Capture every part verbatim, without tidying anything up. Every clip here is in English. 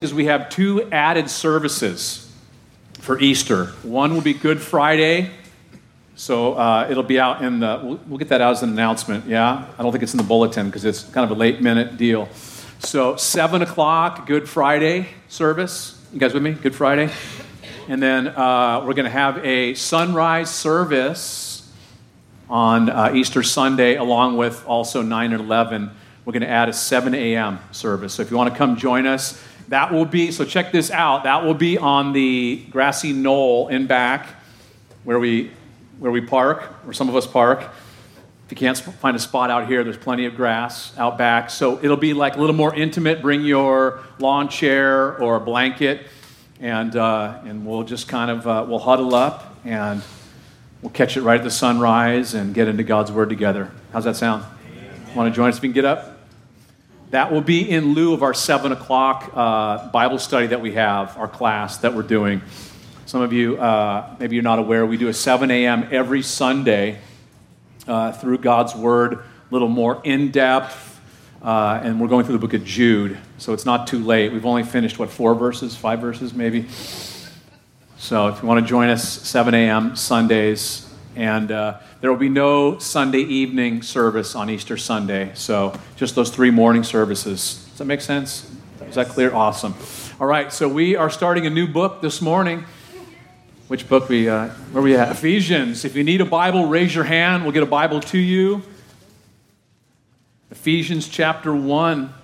is we have two added services for Easter. One will be Good Friday, so uh, it'll be out in the, we'll, we'll get that out as an announcement, yeah? I don't think it's in the bulletin because it's kind of a late minute deal. So seven o'clock, Good Friday service. You guys with me? Good Friday. And then uh, we're going to have a sunrise service on uh, Easter Sunday, along with also nine and eleven. We're going to add a seven a.m. service. So if you want to come join us, that will be, so check this out, that will be on the grassy knoll in back where we where we park, or some of us park. If you can't find a spot out here, there's plenty of grass out back. So it'll be like a little more intimate. Bring your lawn chair or a blanket, and uh, and we'll just kind of, uh, we'll huddle up, and we'll catch it right at the sunrise and get into God's Word together. How's that sound? Amen. Want to join us if you can get up? That will be in lieu of our seven o'clock uh, Bible study that we have, our class that we're doing. Some of you, uh, maybe you're not aware, we do a seven a.m. every Sunday uh, through God's Word, a little more in-depth, uh, and we're going through the book of Jude, so it's not too late. We've only finished, what, four verses, five verses maybe? So if you want to join us, seven a.m. Sundays, and uh, there will be no Sunday evening service on Easter Sunday. So just those three morning services. Does that make sense? Yes. Is that clear? Awesome. All right, so we are starting a new book this morning. Which book we, uh, where are we at? Ephesians. If you need a Bible, raise your hand. We'll get a Bible to you. Ephesians chapter one.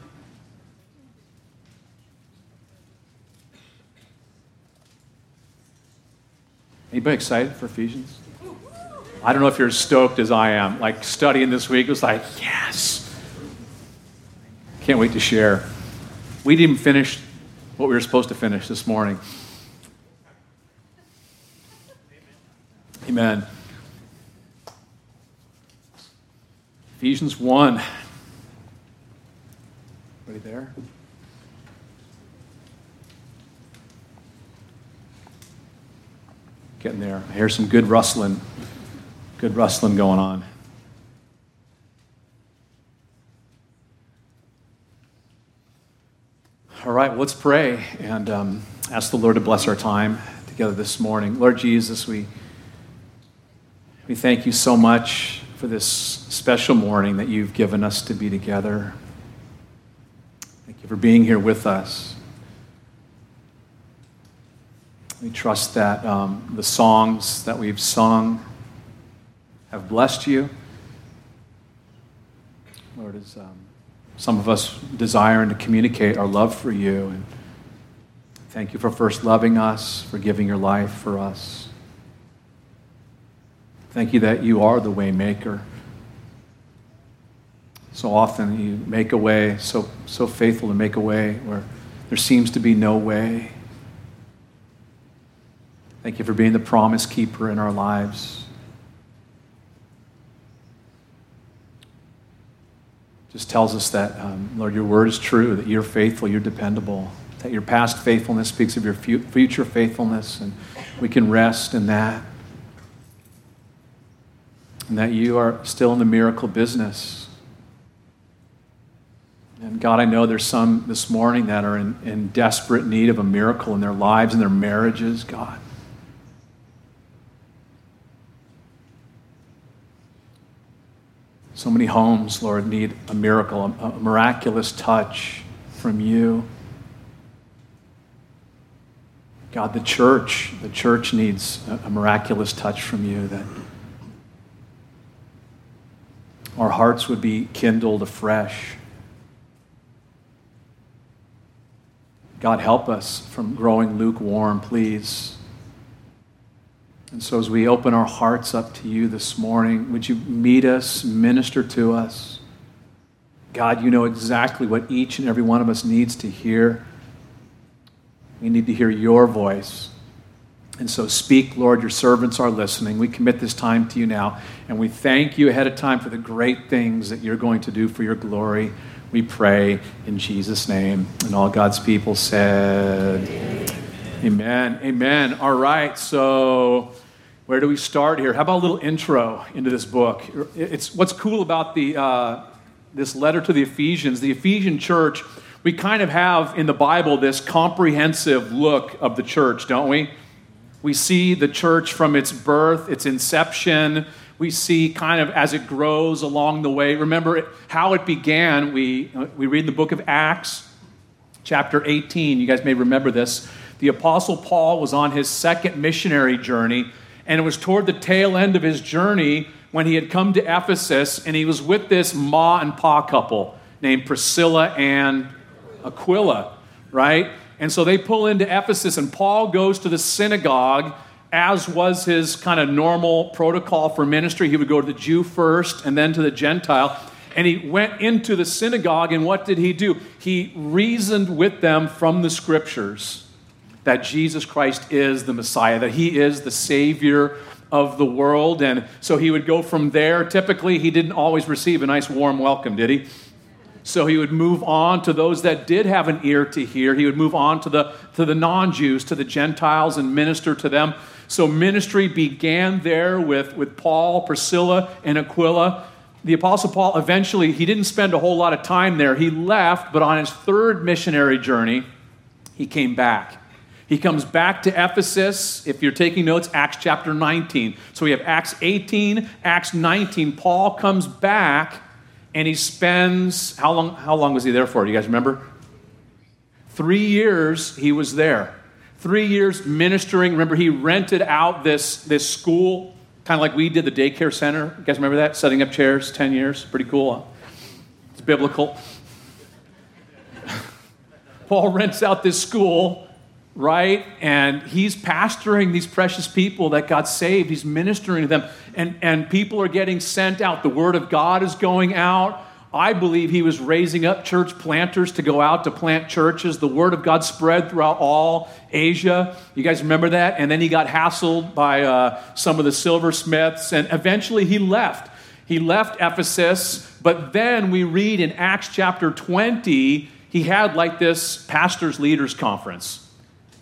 Anybody excited for Ephesians? I don't know if you're as stoked as I am. Like, studying this week, it was like, yes. Can't wait to share. We didn't finish what we were supposed to finish this morning. Amen. Ephesians one. Everybody there? Getting there. I hear some good rustling. Good rustling going on. All right, well, let's pray and um, ask the Lord to bless our time together this morning. Lord Jesus, we we thank you so much for this special morning that you've given us to be together. Thank you for being here with us. We trust that um, the songs that we've sung have blessed you. Lord, as um, some of us desiring to communicate our love for you, and thank you for first loving us, for giving your life for us. Thank you that you are the way maker. So often you make a way, so, so faithful to make a way where there seems to be no way. Thank you for being the promise keeper in our lives. Just tells us that, um, Lord, your word is true, that you're faithful, you're dependable, that your past faithfulness speaks of your fu- future faithfulness, and we can rest in that. And that you are still in the miracle business. And God, I know there's some this morning that are in, in desperate need of a miracle in their lives and their marriages, God. So many homes, Lord, need a miracle, a miraculous touch from you. God, the church, the church needs a miraculous touch from you, that our hearts would be kindled afresh. God, help us from growing lukewarm, please. And so as we open our hearts up to you this morning, would you meet us, minister to us? God, you know exactly what each and every one of us needs to hear. We need to hear your voice. And so speak, Lord, your servants are listening. We commit this time to you now, and we thank you ahead of time for the great things that you're going to do for your glory. We pray in Jesus' name. And all God's people said, amen. Amen. Amen. All right, so where do we start here? How about a little intro into this book? It's what's cool about the uh, this letter to the Ephesians. The Ephesian church we kind of have in the Bible this comprehensive look of the church, don't we? We see the church from its birth, its inception. We see kind of as it grows along the way. Remember it, how it began. We, we read the book of Acts, chapter eighteen. You guys may remember this. The Apostle Paul was on his second missionary journey, and it was toward the tail end of his journey when he had come to Ephesus, and he was with this ma and pa couple named Priscilla and Aquila, right? And so they pull into Ephesus, and Paul goes to the synagogue, as was his kind of normal protocol for ministry. He would go to the Jew first and then to the Gentile. And he went into the synagogue, and what did he do? He reasoned with them from the Scriptures that Jesus Christ is the Messiah, that he is the Savior of the world. And so he would go from there. Typically, he didn't always receive a nice warm welcome, did he? So he would move on to those that did have an ear to hear. He would move on to the to the non-Jews, to the Gentiles, and minister to them. So ministry began there with, with Paul, Priscilla, and Aquila. The Apostle Paul eventually, he didn't spend a whole lot of time there. He left, but on his third missionary journey, he came back. He comes back to Ephesus. If you're taking notes, Acts chapter nineteen. So we have Acts eighteen, Acts nineteen. Paul comes back. And he spends, how long How long was he there for? Do you guys remember? Three years he was there. Three years ministering. Remember, he rented out this, this school, kind of like we did the daycare center. You guys remember that? Setting up chairs, ten years. Pretty cool. Huh? It's biblical. Paul rents out this school, right? And he's pastoring these precious people that got saved. He's ministering to them. And, and people are getting sent out. The word of God is going out. I believe he was raising up church planters to go out to plant churches. The word of God spread throughout all Asia. You guys remember that? And then he got hassled by uh, some of the silversmiths. And eventually he left. He left Ephesus. But then we read in Acts chapter twenty, he had like this pastors' leaders conference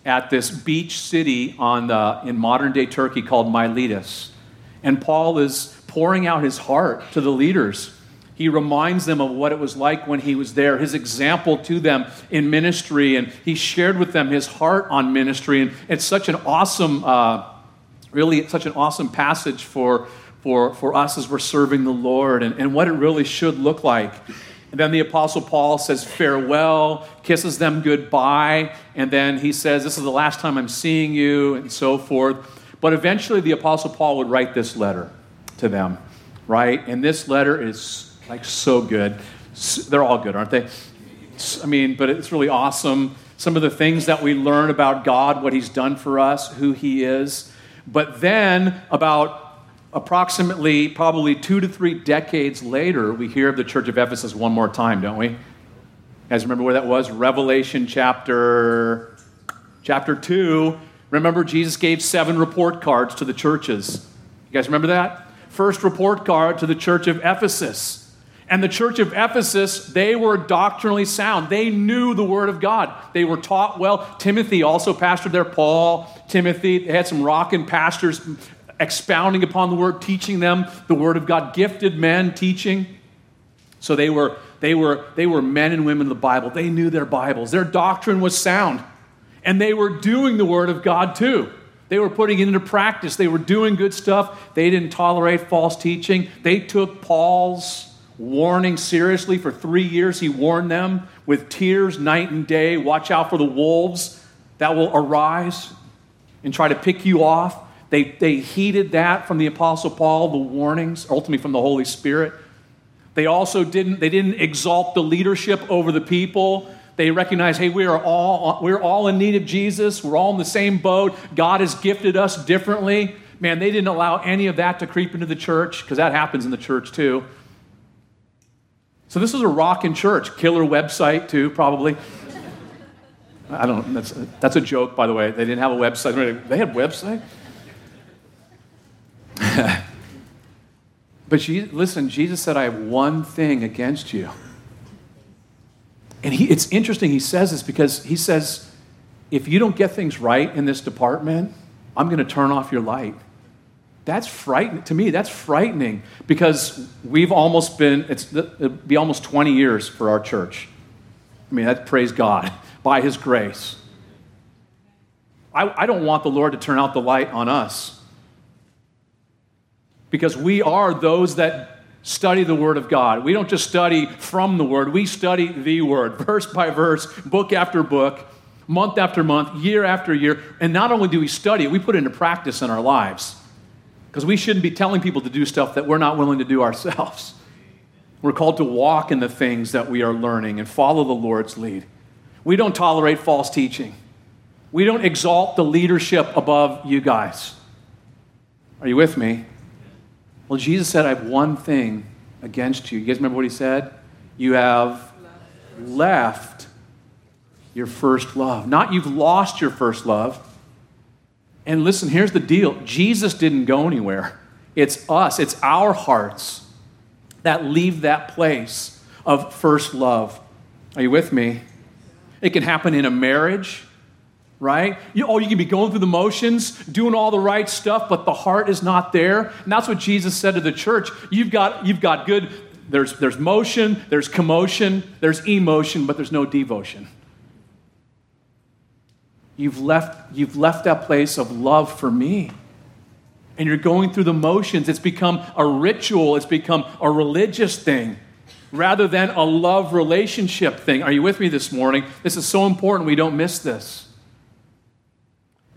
at this beach city on the, in modern-day Turkey called Miletus. And Paul is pouring out his heart to the leaders. He reminds them of what it was like when he was there, his example to them in ministry, and he shared with them his heart on ministry. And it's such an awesome, uh, really such an awesome passage for, for, for us as we're serving the Lord and, and what it really should look like. And then the Apostle Paul says farewell, kisses them goodbye, and then he says, this is the last time I'm seeing you, and so forth. But eventually the Apostle Paul would write this letter to them, right? And this letter is like so good. They're all good, aren't they? I mean, but it's really awesome. Some of the things that we learn about God, what he's done for us, who he is. But then about approximately, probably two to three decades later, we hear of the Church of Ephesus one more time, don't we? You guys remember where that was? Revelation chapter, chapter two. Remember, Jesus gave seven report cards to the churches. You guys remember that? First report card to the Church of Ephesus. And the Church of Ephesus, they were doctrinally sound. They knew the Word of God. They were taught well. Timothy also pastored there. Paul, Timothy, they had some rockin' pastors expounding upon the word, teaching them the word of God, gifted men teaching. So they were, they were, they were men and women of the Bible. They knew their Bibles. Their doctrine was sound. And they were doing the word of God too. They were putting it into practice. They were doing good stuff. They didn't tolerate false teaching. They took Paul's warning seriously. For three years, he warned them with tears night and day. Watch out for the wolves that will arise and try to pick you off. They, they heeded that from the Apostle Paul, the warnings, ultimately from the Holy Spirit. They also didn't, they didn't exalt the leadership over the people. They recognized, hey, we are all, we're all in need of Jesus. We're all in the same boat. God has gifted us differently. Man, they didn't allow any of that to creep into the church, because that happens in the church too. So this is a rockin' church. Killer website too, probably. I don't know. That's, that's a joke, by the way. They didn't have a website. They had a website? But she, listen, Jesus said, I have one thing against you. And he, it's interesting he says this, because he says, if you don't get things right in this department, I'm going to turn off your light. That's frightening. To me, that's frightening, because we've almost been, it's, it'll be almost twenty years for our church I mean, that's praise God, by his grace. I, I don't want the Lord to turn out the light on us, because we are those that study the Word of God. We don't just study from the Word. We study the Word, verse by verse, book after book, month after month, year after year. And not only do we study it, we put it into practice in our lives, because we shouldn't be telling people to do stuff that we're not willing to do ourselves. We're called to walk in the things that we are learning and follow the Lord's lead. We don't tolerate false teaching. We don't exalt the leadership above you guys. Are you with me? Well, Jesus said, I have one thing against you. You guys remember what he said? You have left your first love. Not you've lost your first love. And listen, here's the deal. Jesus didn't go anywhere. It's us. It's our hearts that leave that place of first love. Are you with me? It can happen in a marriage, right? You, oh, you can be going through the motions, doing all the right stuff, but the heart is not there. And that's what Jesus said to the church. You've got, you've got good, there's, there's motion, there's commotion, there's emotion, but there's no devotion. You've left, you've left that place of love for me. And you're going through the motions. It's become a ritual. It's become a religious thing rather than a love relationship thing. Are you with me this morning? This is so important we don't miss this.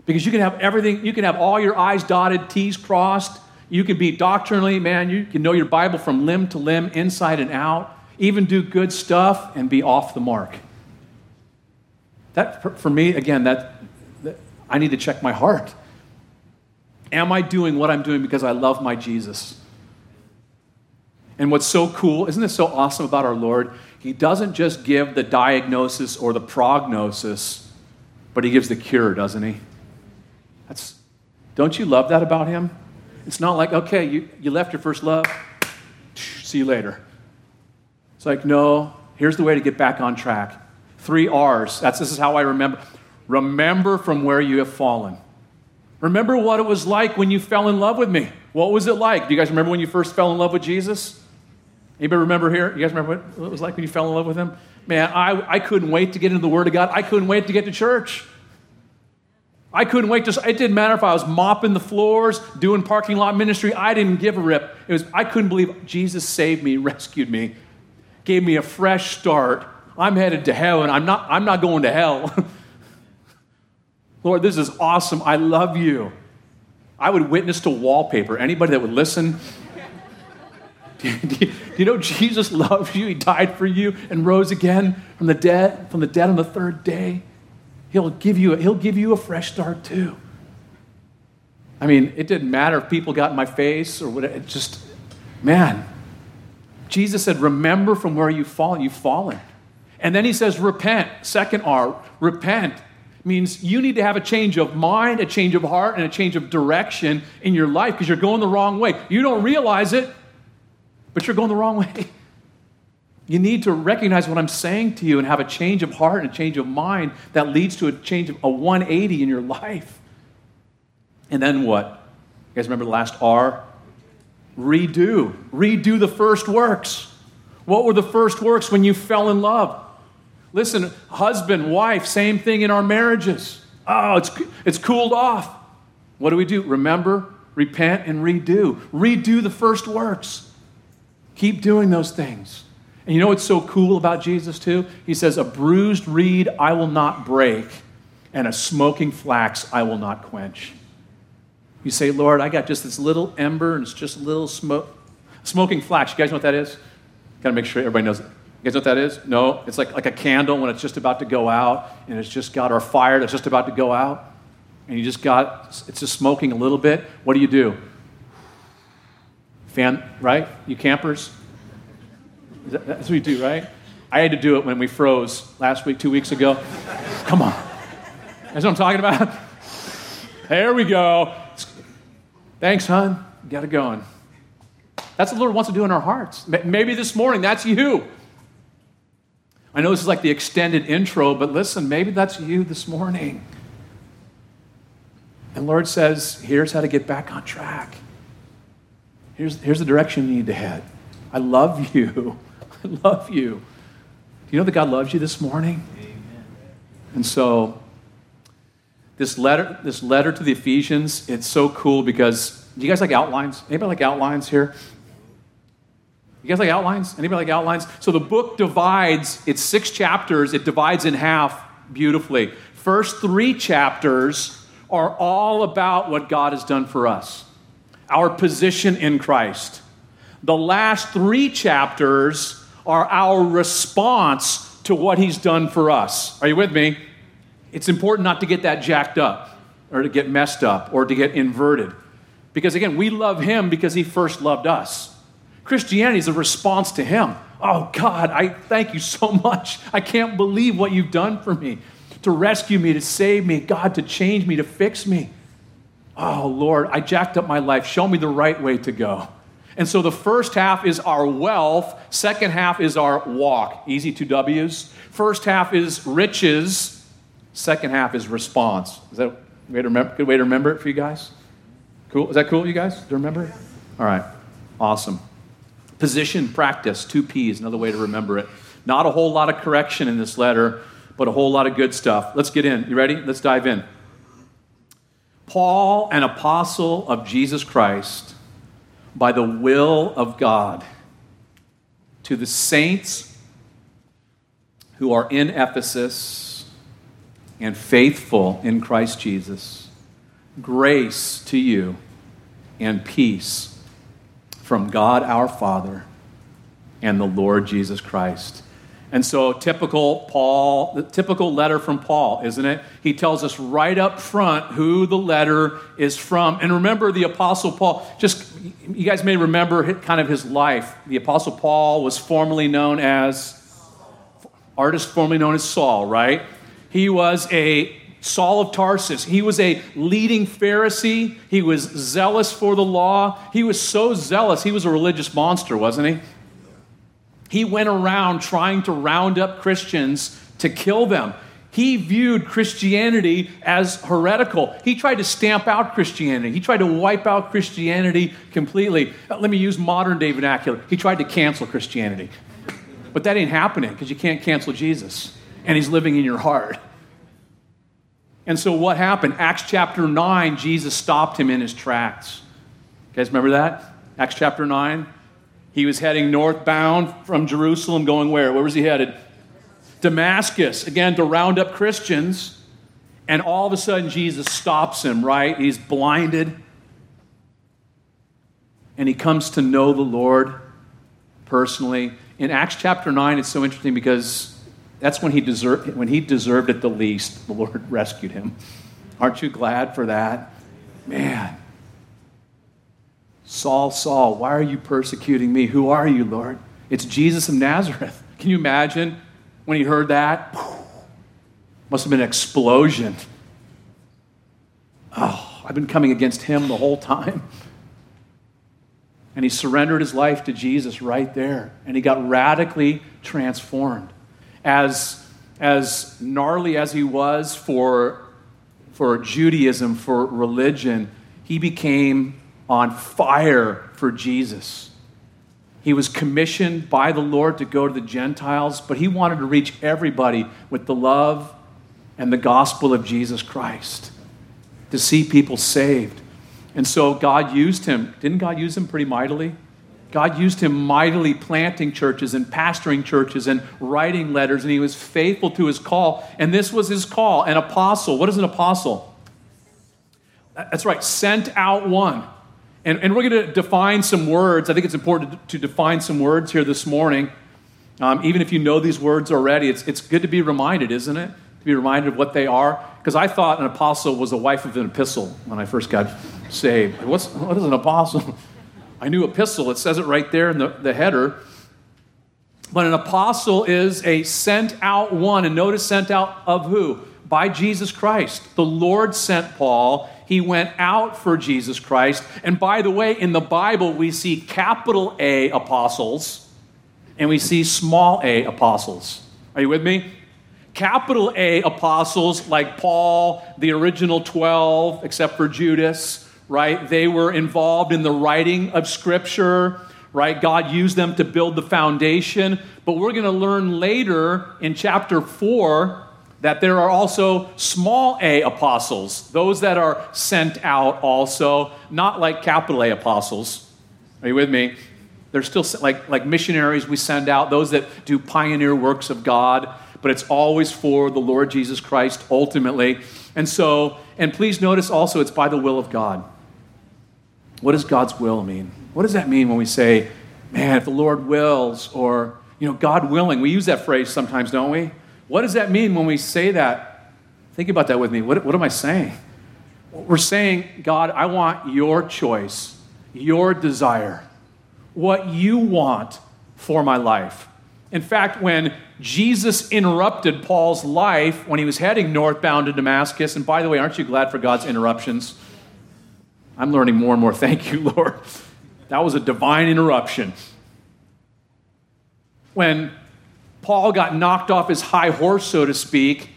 Because you can have everything, you can have all your I's dotted, T's crossed. You can be doctrinally, man, you can know your Bible from limb to limb, inside and out. Even do good stuff and be off the mark. That, for me, again, that, that I need to check my heart. Am I doing what I'm doing because I love my Jesus? And what's so cool, isn't this so awesome about our Lord? He doesn't just give the diagnosis or the prognosis, but he gives the cure, doesn't he? That's, don't you love that about him? It's not like, okay, you, you left your first love, see you later. It's like, no, here's the way to get back on track. Three R's, that's, this is how I remember. Remember from where you have fallen. Remember what it was like when you fell in love with me. What was it like? Do you guys remember when you first fell in love with Jesus? Anybody remember here? You guys remember what it was like when you fell in love with him? Man, I, I couldn't wait to get into the Word of God. I couldn't wait to get to church. I couldn't wait to, it didn't matter if I was mopping the floors, doing parking lot ministry. I didn't give a rip. It was, I couldn't believe Jesus saved me, rescued me, gave me a fresh start. I'm headed to heaven. I'm not, I'm not going to hell. Lord, this is awesome. I love you. I would witness to wallpaper. Anybody that would listen, do you, do you know Jesus loves you? He died for you and rose again from the dead, from the dead on the third day. He'll give you a, he'll give you a fresh start too. I mean, it didn't matter if people got in my face or whatever. It just, man. Jesus said, remember from where you've fallen. You've fallen. And then he says, repent. Second R, repent means you need to have a change of mind, a change of heart, and a change of direction in your life because you're going the wrong way. You don't realize it, but you're going the wrong way. You need to recognize what I'm saying to you and have a change of heart and a change of mind that leads to a change of a one eighty in your life. And then what? You guys remember the last R? Redo. Redo the first works. What were the first works when you fell in love? Listen, husband, wife, same thing in our marriages. Oh, it's, it's cooled off. What do we do? Remember, repent, and redo. Redo the first works. Keep doing those things. And you know what's so cool about Jesus too? He says, a bruised reed I will not break, and a smoking flax I will not quench. You say, Lord, I got just this little ember, and it's just a little smoke. Smoking flax, you guys know what that is? Got to make sure everybody knows it. You guys know what that is? No, it's like, like a candle when it's just about to go out, and it's just got our fire that's just about to go out, and you just got, it's just smoking a little bit. What do you do? Fan, right? You campers? That's what you do, right? I had to do it when we froze last week, two weeks ago. Come on. That's what I'm talking about. There we go. Thanks, hon. Got it going. That's what the Lord wants to do in our hearts. Maybe this morning, that's you. I know this is like the extended intro, but listen, maybe that's you this morning. And Lord says, here's how to get back on track. Here's, here's the direction you need to head. I love you. I love you. Do you know that God loves you this morning? Amen. And so this letter, this letter to the Ephesians, it's so cool because, do you guys like outlines? Anybody like outlines here? You guys like outlines? Anybody like outlines? So the book divides, it's six chapters, it divides in half beautifully. First three chapters are all about what God has done for us, our position in Christ. The last three chapters are our response to what he's done for us. Are you with me? It's important not to get that jacked up or to get messed up or to get inverted. Because again, we love him because he first loved us. Christianity is a response to him. Oh God, I thank you so much. I can't believe what you've done for me. To rescue me, to save me, God, to change me, to fix me. Oh Lord, I jacked up my life. Show me the right way to go. And so the first half is our wealth. Second half is our walk. Easy two W's. First half is riches. Second half is response. Is that a way to remember, good way to remember it for you guys? Cool. Is that cool, you guys, to remember it? All right. Awesome. Position, practice, two P's, another way to remember it. Not a whole lot of correction in this letter, but a whole lot of good stuff. Let's get in. You ready? Let's dive in. Paul, an apostle of Jesus Christ, by the will of God, to the saints who are in Ephesus and faithful in Christ Jesus, grace to you and peace from God our Father and the Lord Jesus Christ. And so typical Paul, the typical letter from Paul, isn't it? He tells us right up front who the letter is from. And remember the Apostle Paul, just you guys may remember kind of his life. The Apostle Paul was formerly known as, artist formerly known as Saul, right? He was a Saul of Tarsus. He was a leading Pharisee. He was zealous for the law. He was so zealous, he was a religious monster, wasn't he? He went around trying to round up Christians to kill them. He viewed Christianity as heretical. He tried to stamp out Christianity. He tried to wipe out Christianity completely. Let me use modern day vernacular. He tried to cancel Christianity. But that ain't happening because you can't cancel Jesus. And he's living in your heart. And so what happened? Acts chapter nine, Jesus stopped him in his tracks. You guys remember that? Acts chapter nine. He was heading northbound from Jerusalem, going where? Where was he headed? Damascus, again, to round up Christians. And all of a sudden, Jesus stops him, right? He's blinded. And he comes to know the Lord personally. In Acts chapter nine, it's so interesting because that's when he deserved when he deserved it the least. The Lord rescued him. Aren't you glad for that? Man. Saul, Saul, why are you persecuting me? Who are you, Lord? It's Jesus of Nazareth. Can you imagine when he heard that? Must have been an explosion. Oh, I've been coming against him the whole time. And he surrendered his life to Jesus right there. And he got radically transformed. As, as gnarly as he was for, for Judaism, for religion, he became on fire for Jesus. He was commissioned by the Lord to go to the Gentiles, but he wanted to reach everybody with the love and the gospel of Jesus Christ, to see people saved. And so God used him. Didn't God use him pretty mightily? God used him mightily, planting churches and pastoring churches and writing letters, and he was faithful to his call. And this was his call, an apostle. What is an apostle? That's right, sent out one. And, and we're going to define some words. I think it's important to define some words here this morning. Um, even if you know these words already, it's, it's good to be reminded, isn't it? To be reminded of what they are. Because I thought an apostle was the wife of an epistle when I first got saved. What's, what is an apostle? I knew epistle. It says it right there in the, the header. But an apostle is a sent out one. And notice sent out of who? By Jesus Christ. The Lord sent Paul. He went out for Jesus Christ. And by the way, in the Bible, we see capital A apostles. And we see small a apostles. Are you with me? Capital A apostles like Paul, the original twelve, except for Judas, right? They were involved in the writing of Scripture, right? God used them to build the foundation. But we're going to learn later in chapter four that there are also small a apostles, those that are sent out also, not like capital A apostles. Are you with me? They're still like, like missionaries we send out, those that do pioneer works of God, but it's always for the Lord Jesus Christ ultimately. And so, and please notice also it's by the will of God. What does God's will mean? What does that mean when we say, man, if the Lord wills, or, you know, God willing? We use that phrase sometimes, don't we? What does that mean when we say that? Think about that with me. What, what am I saying? We're saying, God, I want your choice, your desire, what you want for my life. In fact, when Jesus interrupted Paul's life when he was heading northbound to Damascus, and by the way, aren't you glad for God's interruptions? I'm learning more and more. Thank you, Lord. That was a divine interruption. When Paul got knocked off his high horse, so to speak,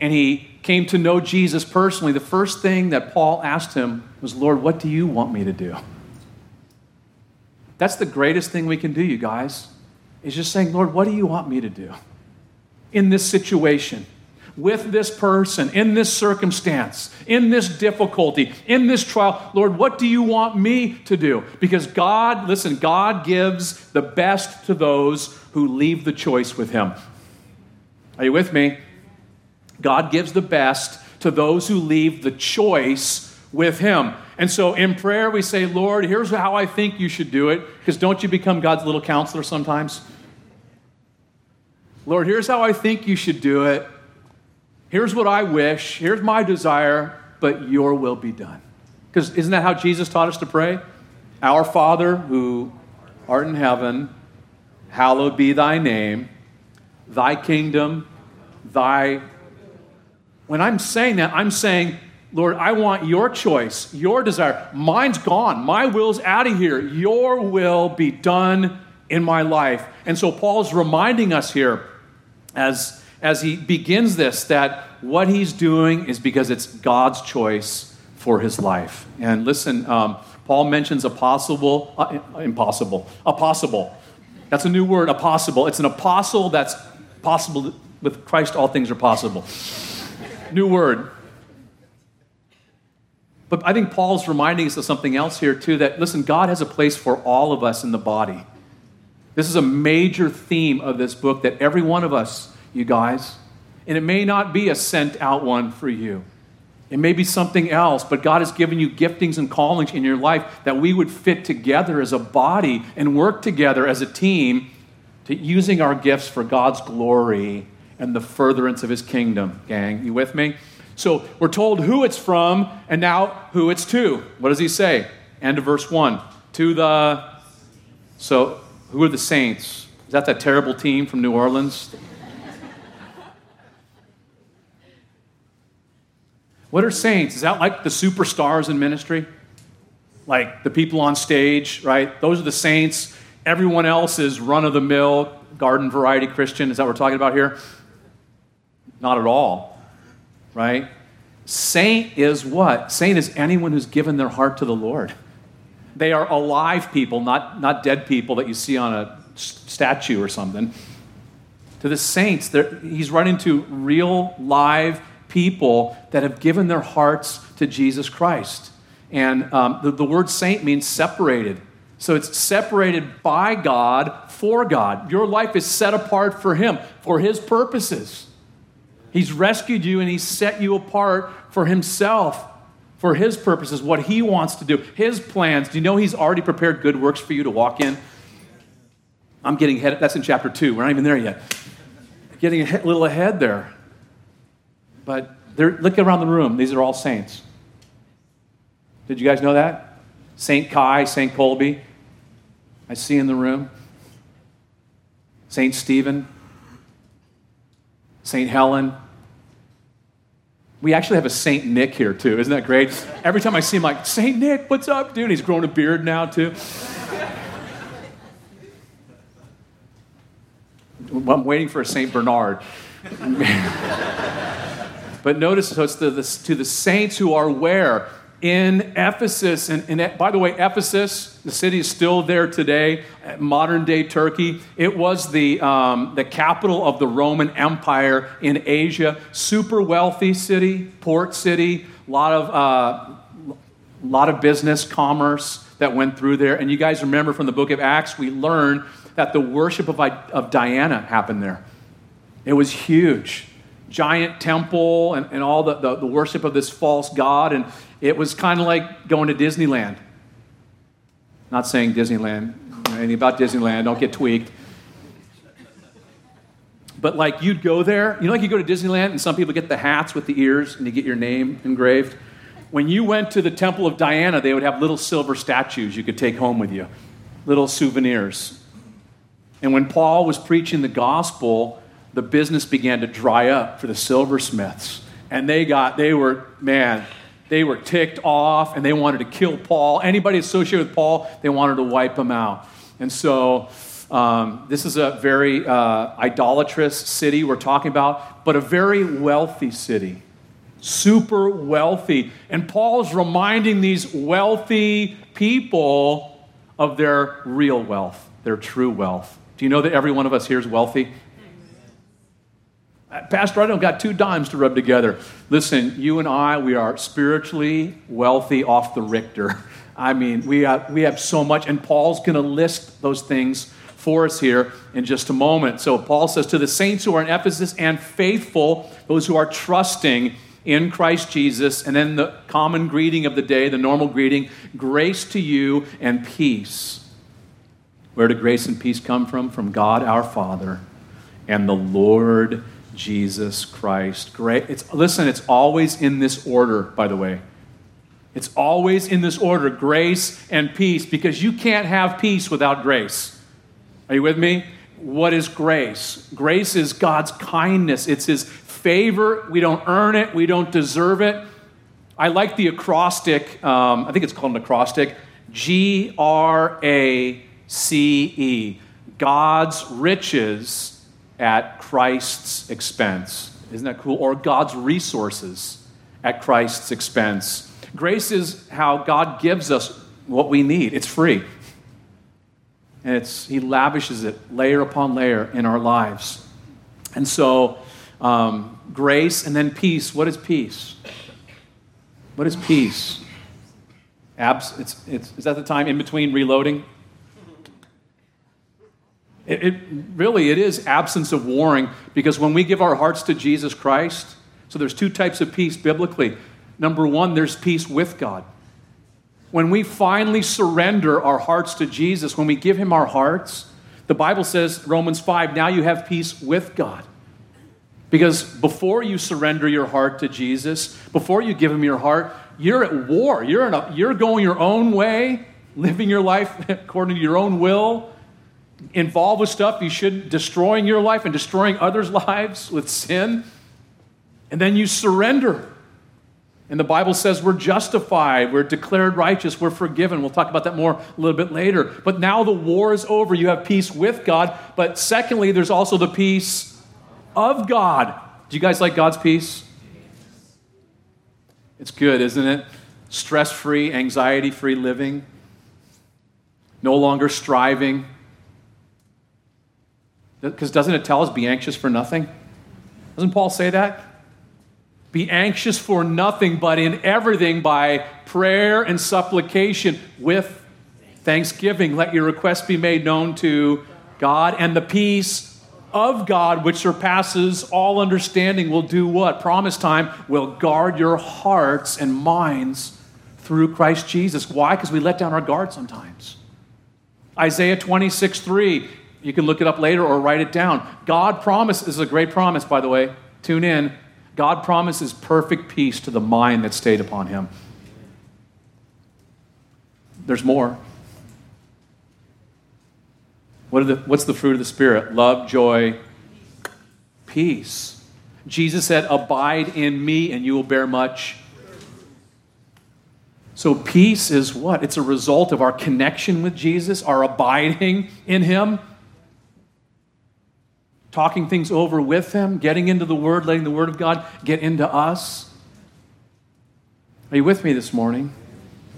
and he came to know Jesus personally, the first thing that Paul asked him was, Lord, what do you want me to do? That's the greatest thing we can do, you guys, is just saying, Lord, what do you want me to do in this situation, with this person, in this circumstance, in this difficulty, in this trial? Lord, what do you want me to do? Because God, listen, God gives the best to those who leave the choice with him. Are you with me? God gives the best to those who leave the choice with him. And so in prayer we say, Lord, here's how I think you should do it, because don't you become God's little counselor sometimes? Lord, here's how I think you should do it. Here's what I wish. Here's my desire, but your will be done. Because isn't that how Jesus taught us to pray? Our Father who art in heaven, hallowed be thy name, thy kingdom, thy... When I'm saying that, I'm saying, Lord, I want your choice, your desire. Mine's gone. My will's out of here. Your will be done in my life. And so Paul's reminding us here as... as he begins this, that what he's doing is because it's God's choice for his life. And listen, um, Paul mentions a possible, uh, impossible, a possible. That's a new word, a possible. It's an apostle that's possible. With Christ, all things are possible. New word. But I think Paul's reminding us of something else here, too, that, listen, God has a place for all of us in the body. This is a major theme of this book, that every one of us, you guys, and it may not be a sent out one for you. It may be something else, but God has given you giftings and callings in your life that we would fit together as a body and work together as a team to using our gifts for God's glory and the furtherance of his kingdom, gang. You with me? So we're told who it's from and now who it's to. What does he say? End of verse one. To the... So who are the saints? Is that that terrible team from New Orleans? What are saints? Is that like the superstars in ministry? Like the people on stage, right? Those are the saints. Everyone else is run-of-the-mill, garden variety Christian. Is that what we're talking about here? Not at all, right? Saint is what? Saint is anyone who's given their heart to the Lord. They are alive people, not, not dead people that you see on a statue or something. To the saints, he's running to real, live people that have given their hearts to Jesus Christ. And um, the, the word saint means separated. So it's separated by God for God. Your life is set apart for him, for his purposes. He's rescued you and he's set you apart for himself, for his purposes, what he wants to do, his plans. Do you know he's already prepared good works for you to walk in? I'm getting ahead. That's in chapter two. We're not even there yet. Getting a little ahead there. But look around the room. These are all saints. Did you guys know that? Saint Kai, Saint Colby, I see in the room. Saint Stephen, Saint Helen. We actually have a Saint Nick here, too. Isn't that great? Every time I see him, I'm like, Saint Nick, what's up, dude? He's growing a beard now, too. I'm waiting for a Saint Bernard. But notice, so it's the, the, to the saints who are where? in Ephesus. And, and by the way, Ephesus, the city is still there today, modern-day Turkey. It was the, um, the capital of the Roman Empire in Asia. Super wealthy city, port city, a lot of, uh, lot of business, commerce that went through there. And you guys remember from the book of Acts, we learned that the worship of, of Diana happened there. It was huge. Giant temple and, and all the, the, the worship of this false god. And it was kind of like going to Disneyland. Not saying Disneyland, anything about Disneyland, don't get tweaked. But like you'd go there, you know, like you go to Disneyland and some people get the hats with the ears and you get your name engraved. When you went to the Temple of Diana, they would have little silver statues you could take home with you, little souvenirs. And when Paul was preaching the gospel, the business began to dry up for the silversmiths. And they got, they were, man, they were ticked off and they wanted to kill Paul. Anybody associated with Paul, they wanted to wipe him out. And so um, this is a very uh, idolatrous city we're talking about, but a very wealthy city. Super wealthy. And Paul's reminding these wealthy people of their real wealth, their true wealth. Do you know that every one of us here is wealthy? Pastor, I don't got two dimes to rub together. Listen, you and I, we are spiritually wealthy off the Richter. I mean, we have, we have so much, and Paul's going to list those things for us here in just a moment. So Paul says, to the saints who are in Ephesus and faithful, those who are trusting in Christ Jesus, and then the common greeting of the day, the normal greeting, grace to you and peace. Where do grace and peace come from? From God our Father and the Lord Jesus Christ. Great. It's, listen, it's always in this order, by the way. It's always in this order, grace and peace, because you can't have peace without grace. Are you with me? What is grace? Grace is God's kindness. It's his favor. We don't earn it. We don't deserve it. I like the acrostic. Um, I think it's called an acrostic. G R A C E. God's riches at Christ's expense. Isn't that cool? Or God's resources at Christ's expense. Grace is how God gives us what we need. It's free. And it's he lavishes it layer upon layer in our lives. And so um, grace and then peace. What is peace? What is peace? Abs- it's, it's, is that the time in between reloading? It, it really, it is absence of warring, because when we give our hearts to Jesus Christ, so there's two types of peace biblically. Number one, there's peace with God. When we finally surrender our hearts to Jesus, when we give him our hearts, the Bible says, Romans five, now you have peace with God. Because before you surrender your heart to Jesus, before you give him your heart, you're at war. You're, in a, you're going your own way, living your life according to your own will, involved with stuff you shouldn't, destroying your life and destroying others' lives with sin. And then you surrender. And the Bible says we're justified, we're declared righteous, we're forgiven. We'll talk about that more a little bit later. But now the war is over. You have peace with God. But secondly, there's also the peace of God. Do you guys like God's peace? It's good, isn't it? Stress-free, anxiety-free living. No longer striving. Because doesn't it tell us, be anxious for nothing? Doesn't Paul say that? Be anxious for nothing, but in everything by prayer and supplication with thanksgiving. Let your requests be made known to God, and the peace of God, which surpasses all understanding, will do what? Promise time, will guard your hearts and minds through Christ Jesus. Why? Because we let down our guard sometimes. Isaiah twenty-six three. You can look it up later or write it down. God promises, this is a great promise, by the way. Tune in. God promises perfect peace to the mind that stayed upon him. There's more. What are the, what's the fruit of the Spirit? Love, joy, peace. Jesus said, abide in me and you will bear much. So peace is what? It's a result of our connection with Jesus, our abiding in him. Talking things over with him, getting into the Word, letting the Word of God get into us. Are you with me this morning?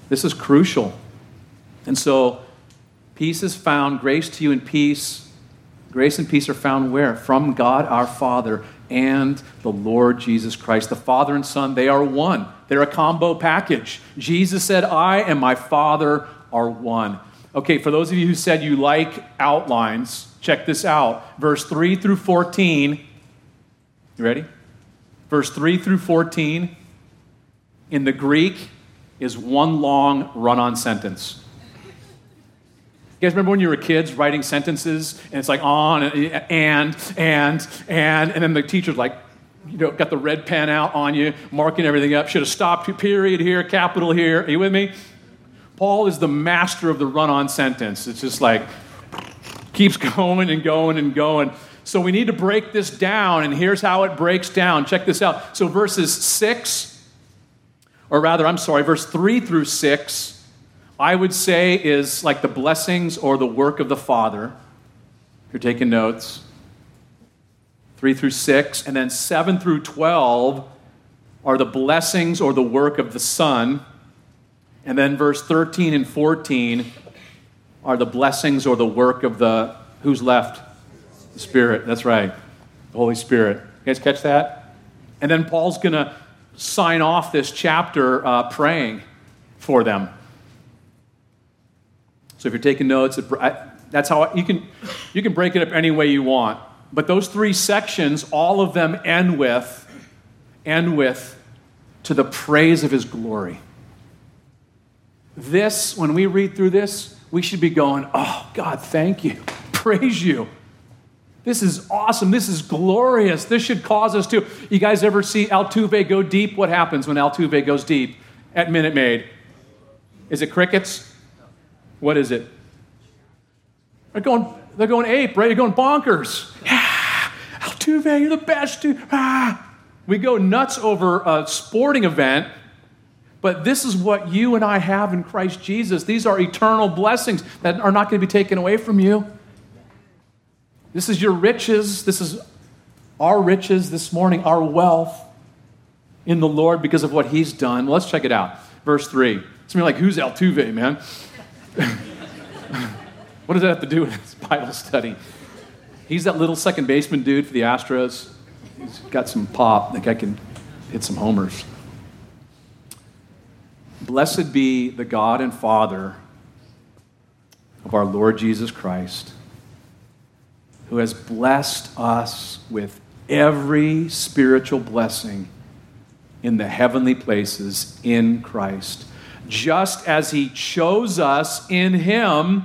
This is crucial. And so peace is found, grace to you and peace. Grace and peace are found where? From God our Father and the Lord Jesus Christ. The Father and Son, they are one. They're a combo package. Jesus said, I and my Father are one. Okay, for those of you who said you like outlines, check this out. Verse three through fourteen. You ready? Verse three through fourteen in the Greek is one long run-on sentence. You guys remember when you were kids writing sentences and it's like on and, and, and, and, and then the teacher's like, you know, got the red pen out on you, marking everything up. Should have stopped, period here, capital here. Are you with me? Paul is the master of the run-on sentence. It's just like, keeps going and going and going. So we need to break this down, and here's how it breaks down. Check this out. So verses six, or rather, I'm sorry, verse three through six, I would say is like the blessings or the work of the Father. If you're taking notes. three through six, and then seven through twelve are the blessings or the work of the Son. And then verse thirteen and fourteen are the blessings or the work of the, who's left? The Spirit, that's right. The Holy Spirit. You guys catch that? And then Paul's going to sign off this chapter uh, praying for them. So if you're taking notes, that's how I, you can you can break it up any way you want. But those three sections, all of them end with, end with, to the praise of His glory. This, when we read through this, we should be going, oh, God, thank you. Praise you. This is awesome. This is glorious. This should cause us to. You guys ever see Altuve go deep? What happens when Altuve goes deep at Minute Maid? Is it crickets? What is it? They're going, they're going ape, right? They're going bonkers. Yeah, Altuve, you're the best, dude. Ah. We go nuts over a sporting event, but this is what you and I have in Christ Jesus. These are eternal blessings that are not going to be taken away from you. This is your riches. This is our riches this morning, our wealth in the Lord because of what He's done. Well, let's check it out. Verse three. Somebody like, who's Altuve, man? What does that have to do with this Bible study? He's that little second baseman dude for the Astros. He's got some pop. That guy can hit some homers. Blessed be the God and Father of our Lord Jesus Christ, who has blessed us with every spiritual blessing in the heavenly places in Christ, just as He chose us in Him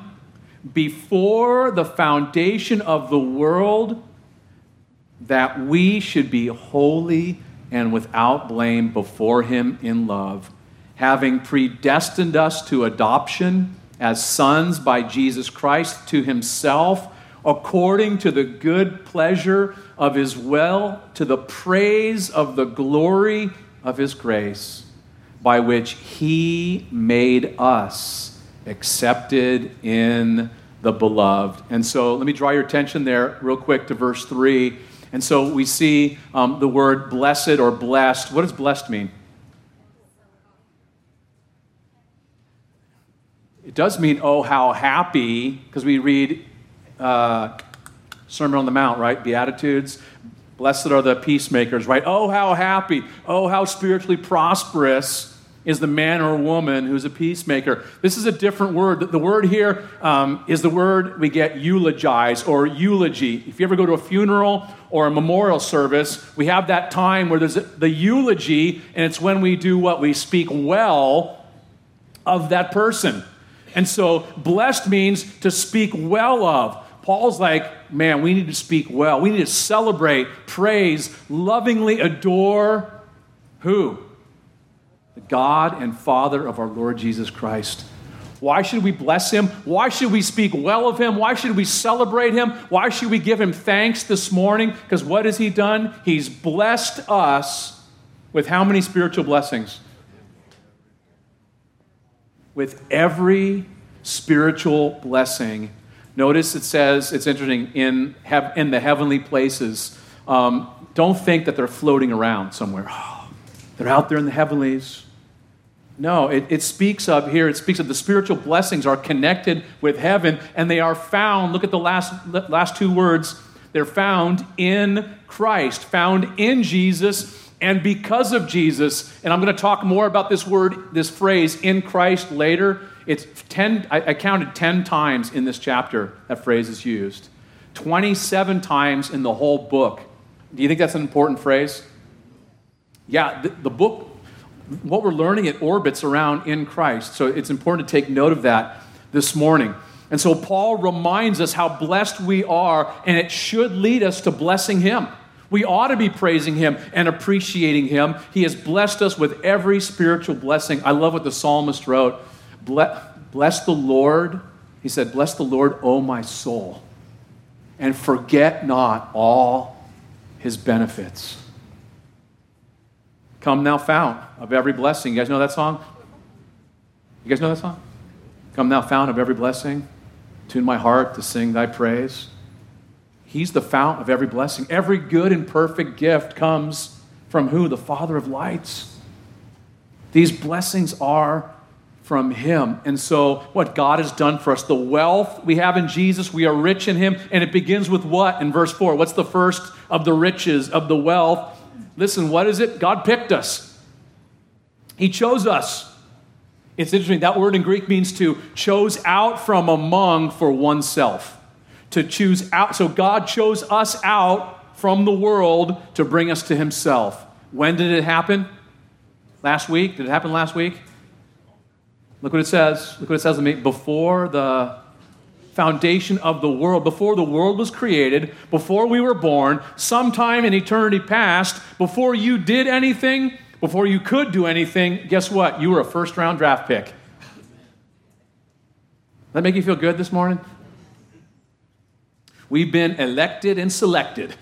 before the foundation of the world, that we should be holy and without blame before Him in love, having predestined us to adoption as sons by Jesus Christ to Himself, according to the good pleasure of His will, to the praise of the glory of His grace, by which He made us accepted in the beloved. And so let me draw your attention there real quick to verse three. And so we see um, the word blessed or blessed. What does blessed mean? It does mean, oh, how happy, because we read Uh, Sermon on the Mount, right? Beatitudes. Blessed are the peacemakers, right? Oh, how happy. Oh, how spiritually prosperous is the man or woman who's a peacemaker. This is a different word. The word here um, is the word we get eulogize or eulogy. If you ever go to a funeral or a memorial service, we have that time where there's the eulogy, and it's when we do what? We speak well of that person. And so blessed means to speak well of. Paul's like, man, we need to speak well. We need to celebrate, praise, lovingly adore who? The God and Father of our Lord Jesus Christ. Why should we bless Him? Why should we speak well of Him? Why should we celebrate Him? Why should we give Him thanks this morning? Because what has He done? He's blessed us with how many spiritual blessings? With every spiritual blessing. Notice it says, it's interesting, in hev- in the heavenly places. Um, don't think that they're floating around somewhere. Oh, they're out there in the heavenlies. No, it, it speaks of here, it speaks of the spiritual blessings are connected with heaven, and they are found, look at the last last two words, they're found in Christ, found in Jesus, and because of Jesus. And I'm going to talk more about this word, this phrase, in Christ, later. It's ten, I, I counted ten times in this chapter that phrase is used. twenty-seven times in the whole book. Do you think that's an important phrase? Yeah, the, the book, what we're learning, it orbits around in Christ. So it's important to take note of that this morning. And so Paul reminds us how blessed we are, and it should lead us to blessing him. We ought to be praising him and appreciating him. He has blessed us with every spiritual blessing. I love what the psalmist wrote. Bless the Lord. He said, bless the Lord, O my soul, and forget not all his benefits. Come thou fount of every blessing. You guys know that song? You guys know that song? Come thou fount of every blessing. Tune my heart to sing thy praise. He's the fount of every blessing. Every good and perfect gift comes from who? The Father of lights. These blessings are from him. And so what God has done for us, the wealth we have in Jesus, we are rich in him. And it begins with what? In verse four, what's the first of the riches of the wealth? Listen, what is it? God picked us. He chose us. It's interesting. That word in Greek means to chose out from among for oneself. To choose out. So God chose us out from the world to bring us to himself. When did it happen? Last week? Did it happen last week? Look what it says. Look what it says to me. Before the foundation of the world, before the world was created, before we were born, sometime in eternity past, before you did anything, before you could do anything, guess what? You were a first-round draft pick. That make you feel good this morning? We've been elected and selected.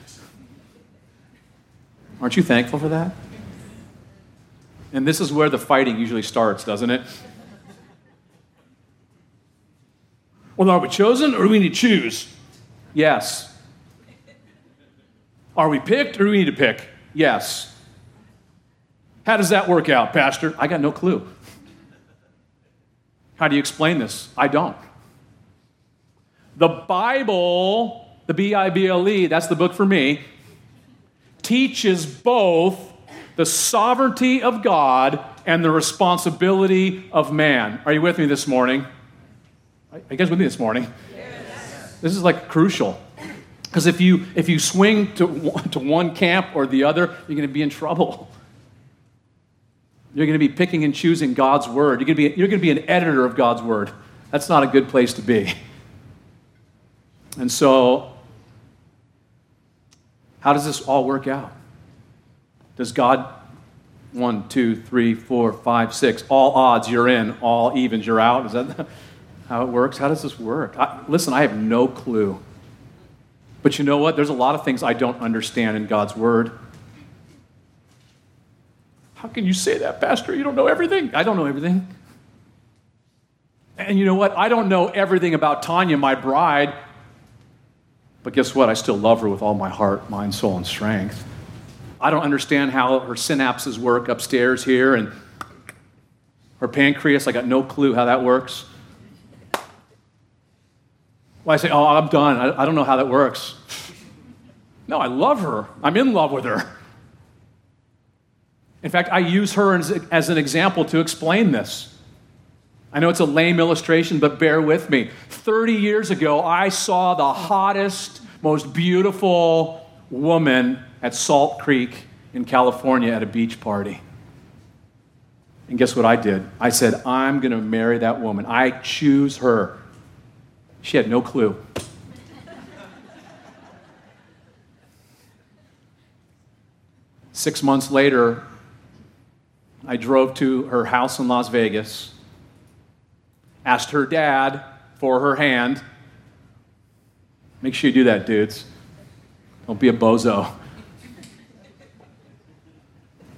Aren't you thankful for that? And this is where the fighting usually starts, doesn't it? Well, are we chosen or do we need to choose? Yes. Are we picked or do we need to pick? Yes. How does that work out, Pastor? I got no clue. How do you explain this? I don't. The Bible, the B I B L E, that's the book for me, teaches both the sovereignty of God and the responsibility of man. Are you with me this morning? Are you guys with me this morning? Yes. This is like crucial. Because if you if you swing to, to one camp or the other, you're going to be in trouble. You're going to be picking and choosing God's word. You're going to be, you're going to be an editor of God's word. That's not a good place to be. And so, how does this all work out? Does God, one, two, three, four, five, six, all odds you're in, all evens you're out? Is that the, how it works? How does this work? I, listen, I have no clue. But you know what? There's a lot of things I don't understand in God's word. How can you say that, Pastor? You don't know everything. I don't know everything. And you know what? I don't know everything about Tanya, my bride. But guess what? I still love her with all my heart, mind, soul, and strength. I don't understand how her synapses work upstairs here and her pancreas. I got no clue how that works. Well, I say, oh, I'm done. I, I don't know how that works. No, I love her. I'm in love with her. In fact, I use her as, as an example to explain this. I know it's a lame illustration, but bear with me. thirty years ago, I saw the hottest, most beautiful woman at Salt Creek in California at a beach party. And guess what I did? I said, I'm going to marry that woman. I choose her. She had no clue. Six months later, I drove to her house in Las Vegas, asked her dad for her hand. Make sure you do that, dudes. Don't be a bozo.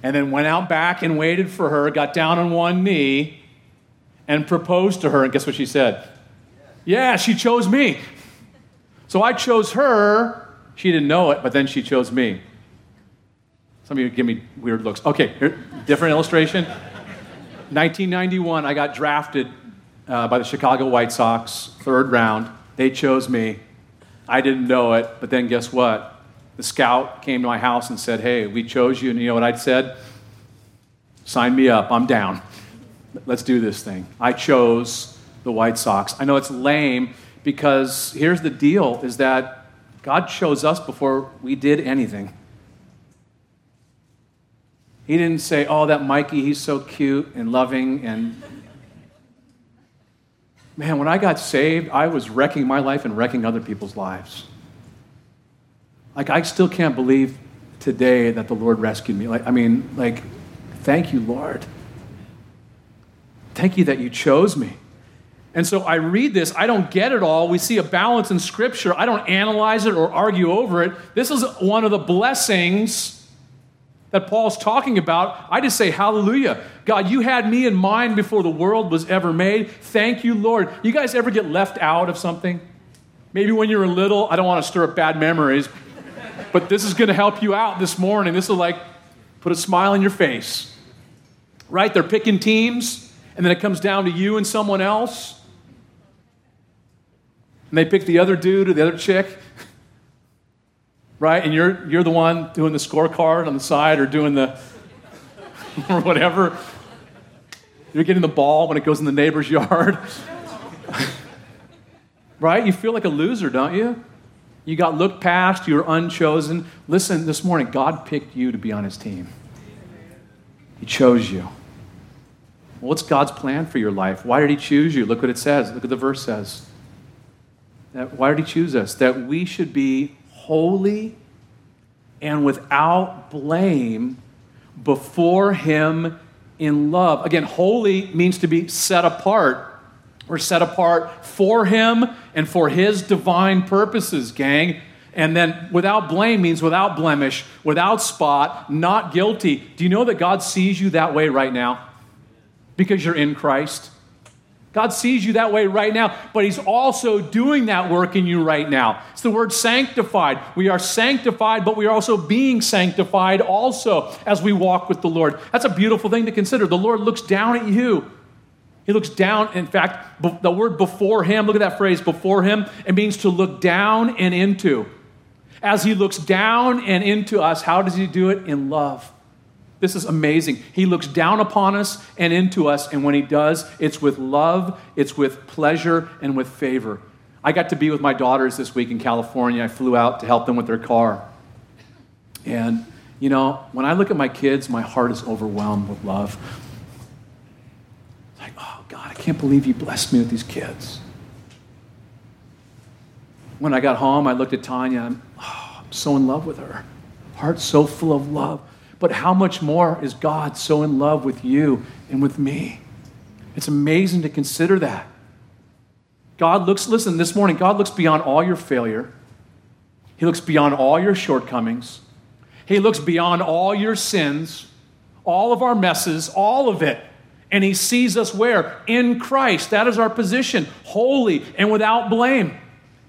And then went out back and waited for her, got down on one knee, and proposed to her. And guess what she said? Yeah, she chose me. So I chose her. She didn't know it, but then she chose me. Some of you give me weird looks. Okay, different illustration. nineteen ninety-one, I got drafted uh, by the Chicago White Sox, third round. They chose me. I didn't know it, but then guess what? The scout came to my house and said, hey, we chose you. And you know what I said? Sign me up. I'm down. Let's do this thing. I chose the White Sox. I know it's lame because here's the deal is that God chose us before we did anything. He didn't say, oh, that Mikey, he's so cute and loving. And man, when I got saved, I was wrecking my life and wrecking other people's lives. Like, I still can't believe today that the Lord rescued me. Like, I mean, like, thank you, Lord. Thank you that you chose me. And so I read this. I don't get it all. We see a balance in Scripture. I don't analyze it or argue over it. This is one of the blessings that Paul's talking about. I just say, hallelujah. God, you had me in mind before the world was ever made. Thank you, Lord. You guys ever get left out of something? Maybe when you were little. I don't want to stir up bad memories. But this is going to help you out this morning. This will, like, put a smile on your face. Right? They're picking teams, and then it comes down to you and someone else. And they pick the other dude or the other chick. Right? And you're you're the one doing the scorecard on the side or doing the or whatever. You're getting the ball when it goes in the neighbor's yard. Right? You feel like a loser, don't you? You got looked past, you were unchosen. Listen, this morning, God picked you to be on his team. He chose you. Well, what's God's plan for your life? Why did he choose you? Look what it says. Look what the verse says. That, why did he choose us? That we should be holy and without blame before him in love. Again, holy means to be set apart. We're set apart for him and for his divine purposes, gang. And then without blame means without blemish, without spot, not guilty. Do you know that God sees you that way right now? Because you're in Christ. God sees you that way right now, but he's also doing that work in you right now. It's the word sanctified. We are sanctified, but we are also being sanctified also as we walk with the Lord. That's a beautiful thing to consider. The Lord looks down at you. He looks down. In fact, be, the word before him, look at that phrase, before him, it means to look down and into. As he looks down and into us, how does he do it? In love. This is amazing. He looks down upon us and into us, and when he does, it's with love, it's with pleasure, and with favor. I got to be with my daughters this week in California. I flew out to help them with their car. And, you know, when I look at my kids, my heart is overwhelmed with love. God, I can't believe you blessed me with these kids. When I got home, I looked at Tanya. I'm, oh, I'm so in love with her. Heart so full of love. But how much more is God so in love with you and with me? It's amazing to consider that. God looks, listen, this morning, God looks beyond all your failure. He looks beyond all your shortcomings. He looks beyond all your sins, all of our messes, all of it. And he sees us where? In Christ. That is our position, holy and without blame.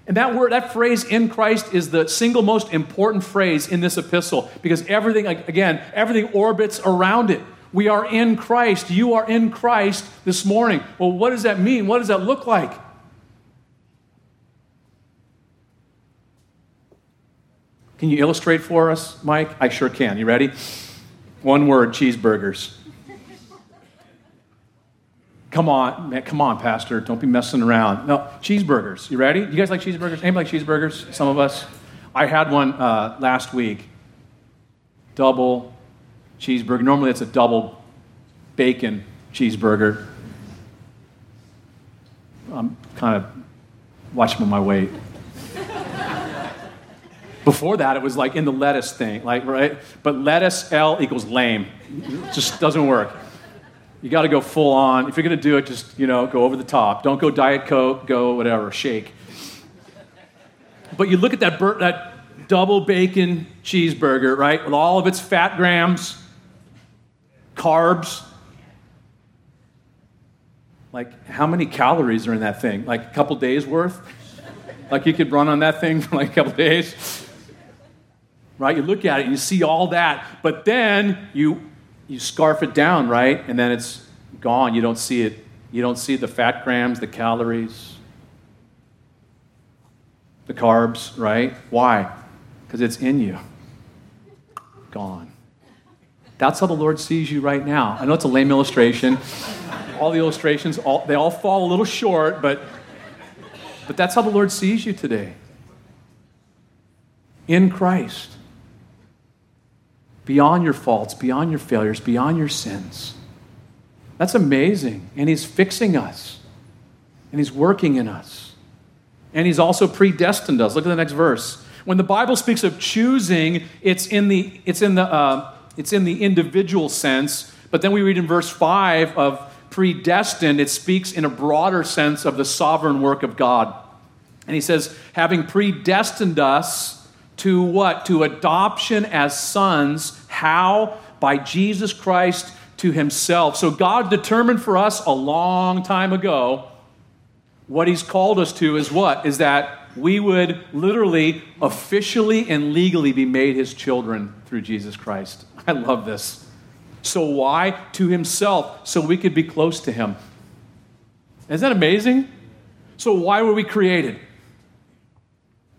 And that word, that phrase, in Christ, is the single most important phrase in this epistle because everything, again, everything orbits around it. We are in Christ. You are in Christ this morning. Well, what does that mean? What does that look like? Can you illustrate for us, Mike? I sure can. You ready? One word, cheeseburgers. Come on, man, come on, Pastor. Don't be messing around. No, cheeseburgers. You ready? You guys like cheeseburgers? Anybody like cheeseburgers? Some of us. I had one uh, last week. Double cheeseburger. Normally it's a double bacon cheeseburger. I'm kind of watching my weight. Before that, it was like in the lettuce thing, like right? But lettuce L equals lame. It just doesn't work. You got to go full on. If you're going to do it, just, you know, go over the top. Don't go Diet Coke, go whatever, shake. But you look at that bur- that double bacon cheeseburger, right, with all of its fat grams, carbs. Like, how many calories are in that thing? Like a couple days worth? Like you could run on that thing for like a couple days? Right, you look at it and you see all that, but then you... You scarf it down, right? And then it's gone. You don't see it. You don't see the fat grams, the calories, the carbs, right? Why? Because it's in you. Gone. That's how the Lord sees you right now. I know it's a lame illustration. All the illustrations, all, they all fall a little short, but, but that's how the Lord sees you today. In Christ. Beyond your faults, beyond your failures, beyond your sins. That's amazing. And he's fixing us. And he's working in us. And he's also predestined us. Look at the next verse. When the Bible speaks of choosing, it's in the it's in the uh, it's in the individual sense. But then we read in verse five of predestined, it speaks in a broader sense of the sovereign work of God. And he says, having predestined us to what? To adoption as sons. How? By Jesus Christ to himself. So God determined for us a long time ago what he's called us to is what? Is that we would literally, officially, and legally be made his children through Jesus Christ. I love this. So why? To himself, so we could be close to him. Isn't that amazing? So why were we created?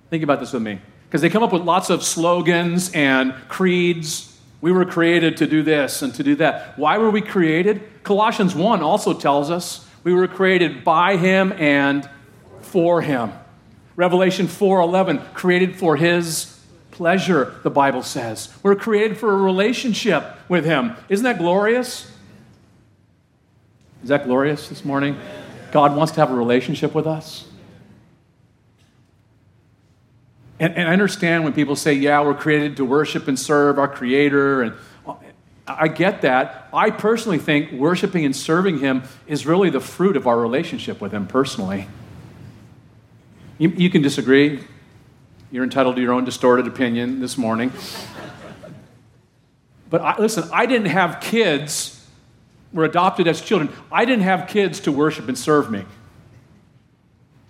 Think about this with me. Because they come up with lots of slogans and creeds. We were created to do this and to do that. Why were we created? Colossians one also tells us we were created by him and for him. Revelation four eleven, created for his pleasure, the Bible says. We're created for a relationship with him. Isn't that glorious? Is that glorious this morning? God wants to have a relationship with us. And, and I understand when people say, yeah, we're created to worship and serve our Creator. And I get that. I personally think worshiping and serving him is really the fruit of our relationship with him personally. You, you can disagree. You're entitled to your own distorted opinion this morning. But I, listen, I didn't have kids. We're adopted as children. I didn't have kids to worship and serve me.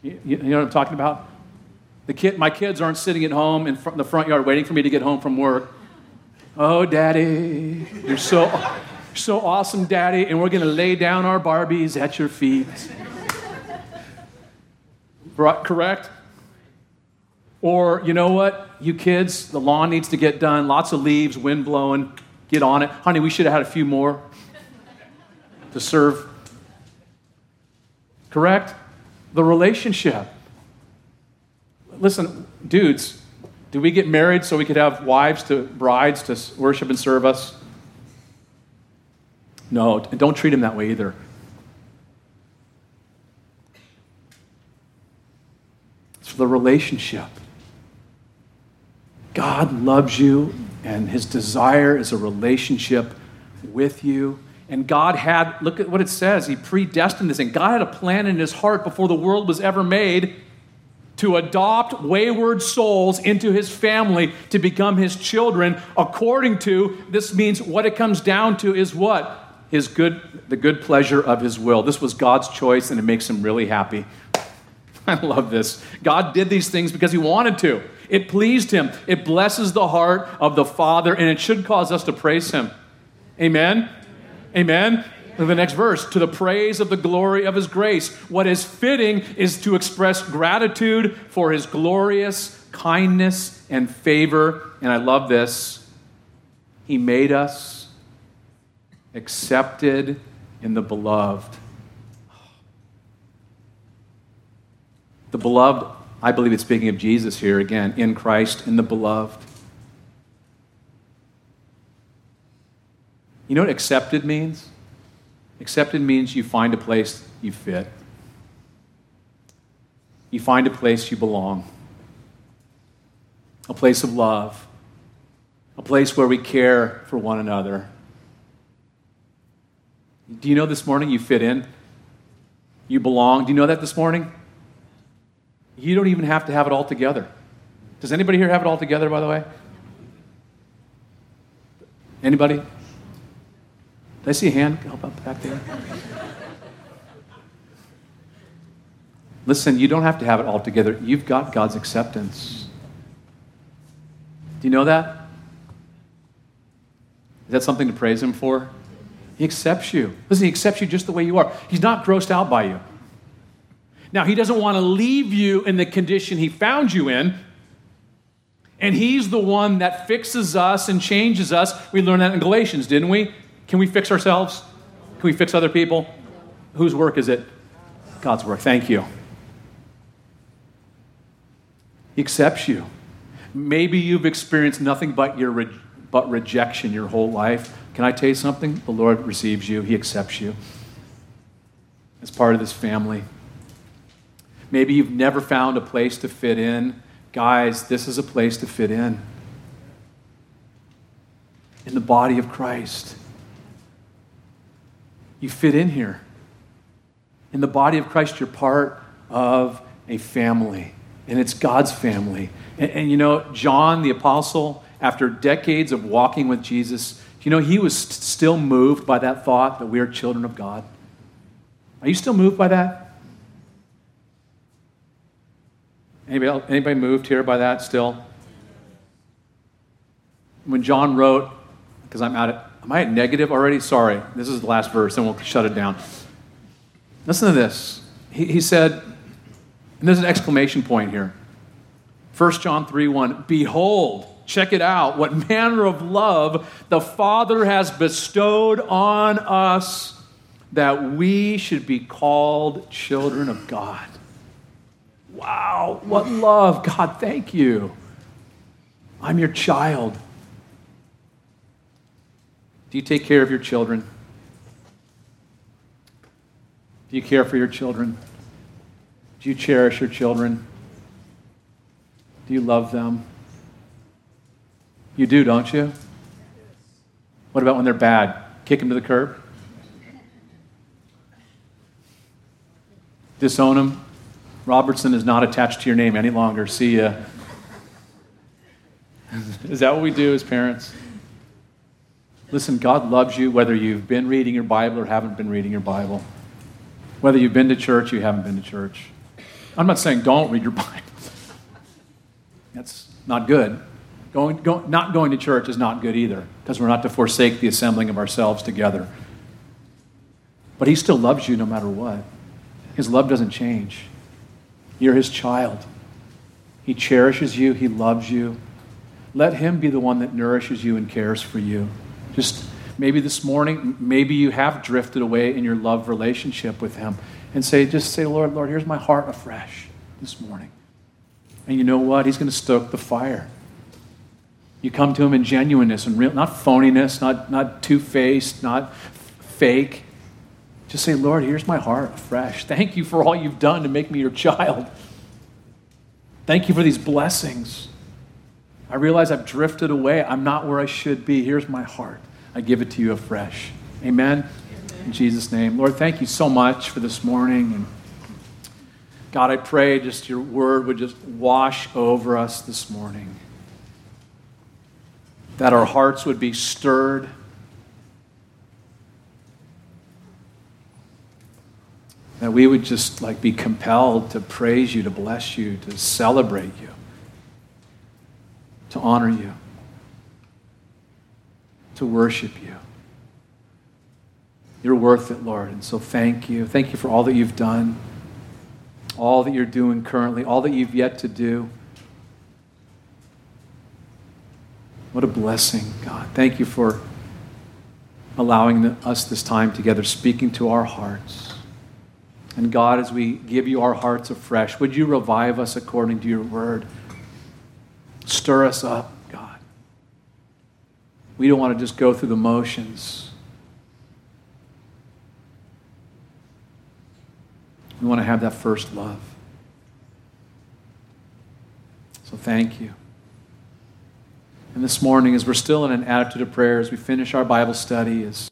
You, you know what I'm talking about? The kid, my kids aren't sitting at home in front, the front yard waiting for me to get home from work. Oh, Daddy, you're so, you're so awesome, Daddy, and we're going to lay down our Barbies at your feet. Correct? Or, you know what, you kids, the lawn needs to get done, lots of leaves, wind blowing, get on it. Honey, we should have had a few more to serve. Correct? The relationship. Listen, dudes, do we get married so we could have wives to brides to worship and serve us? No, and don't treat them that way either. It's for the relationship. God loves you, and his desire is a relationship with you. And God had, look at what it says, he predestined this, and God had a plan in his heart before the world was ever made to adopt wayward souls into his family to become his children according to, this means what it comes down to is what? His good, the good pleasure of his will. This was God's choice, and it makes him really happy. I love this. God did these things because he wanted to. It pleased him. It blesses the heart of the Father, and it should cause us to praise him. Amen? Amen? Amen? Amen. The next verse, to the praise of the glory of his grace. What is fitting is to express gratitude for his glorious kindness and favor. And I love this. He made us accepted in the beloved. The beloved, I believe it's speaking of Jesus here again, in Christ, in the beloved. You know what accepted means? Accepted means you find a place you fit. You find a place you belong. A place of love. A place where we care for one another. Do you know this morning you fit in? You belong. Do you know that this morning? You don't even have to have it all together. Does anybody here have it all together, by the way? Anybody? Did I see a hand up, up back there? Listen, you don't have to have it all together. You've got God's acceptance. Do you know that? Is that something to praise him for? He accepts you. Listen, he accepts you just the way you are. He's not grossed out by you. Now, he doesn't want to leave you in the condition he found you in. And he's the one that fixes us and changes us. We learned that in Galatians, didn't we? Can we fix ourselves? Can we fix other people? Whose work is it? God's work. Thank you. He accepts you. Maybe you've experienced nothing but your re- but rejection your whole life. Can I tell you something? The Lord receives you. He accepts you as part of this family. Maybe you've never found a place to fit in. Guys, this is a place to fit in. In the body of Christ. You fit in here. In the body of Christ, you're part of a family. And it's God's family. And, and you know, John the Apostle, after decades of walking with Jesus, you know, he was st- still moved by that thought that we are children of God. Are you still moved by that? Anybody else, anybody moved here by that still? When John wrote, because I'm out of, am I at negative already? Sorry, this is the last verse, and we'll shut it down. Listen to this. He, he said, and there's an exclamation point here. First John three one, behold, check it out, what manner of love the Father has bestowed on us that we should be called children of God. Wow, what love. God, thank you. I'm your child. Do you take care of your children? Do you care for your children? Do you cherish your children? Do you love them? You do, don't you? What about when they're bad? Kick them to the curb? Disown them? Robertson is not attached to your name any longer. See ya. Is that what we do as parents? Listen, God loves you whether you've been reading your Bible or haven't been reading your Bible. Whether you've been to church or you haven't been to church. I'm not saying don't read your Bible. That's not good. Going, go, not going to church is not good either, because we're not to forsake the assembling of ourselves together. But he still loves you no matter what. His love doesn't change. You're his child. He cherishes you. He loves you. Let him be the one that nourishes you and cares for you. Just maybe this morning, maybe you have drifted away in your love relationship with him. And say, just say, Lord, Lord, here's my heart afresh this morning. And you know what? He's going to stoke the fire. You come to him in genuineness and real, not phoniness, not, not two-faced, not fake. Just say, Lord, here's my heart afresh. Thank you for all you've done to make me your child. Thank you for these blessings. I realize I've drifted away. I'm not where I should be. Here's my heart. I give it to you afresh. Amen? Amen. In Jesus' name. Lord, thank you so much for this morning. And God, I pray just your word would just wash over us this morning. That our hearts would be stirred. That we would just like be compelled to praise you, to bless you, to celebrate you, to honor you, to worship you. You're worth it, Lord, and so thank you. Thank you for all that you've done, all that you're doing currently, all that you've yet to do. What a blessing, God. Thank you for allowing us this time together, speaking to our hearts. And God, as we give you our hearts afresh, would you revive us according to your word? Stir us up, God. We don't want to just go through the motions. We want to have that first love. So thank you. And this morning, as we're still in an attitude of prayer, as we finish our Bible study, as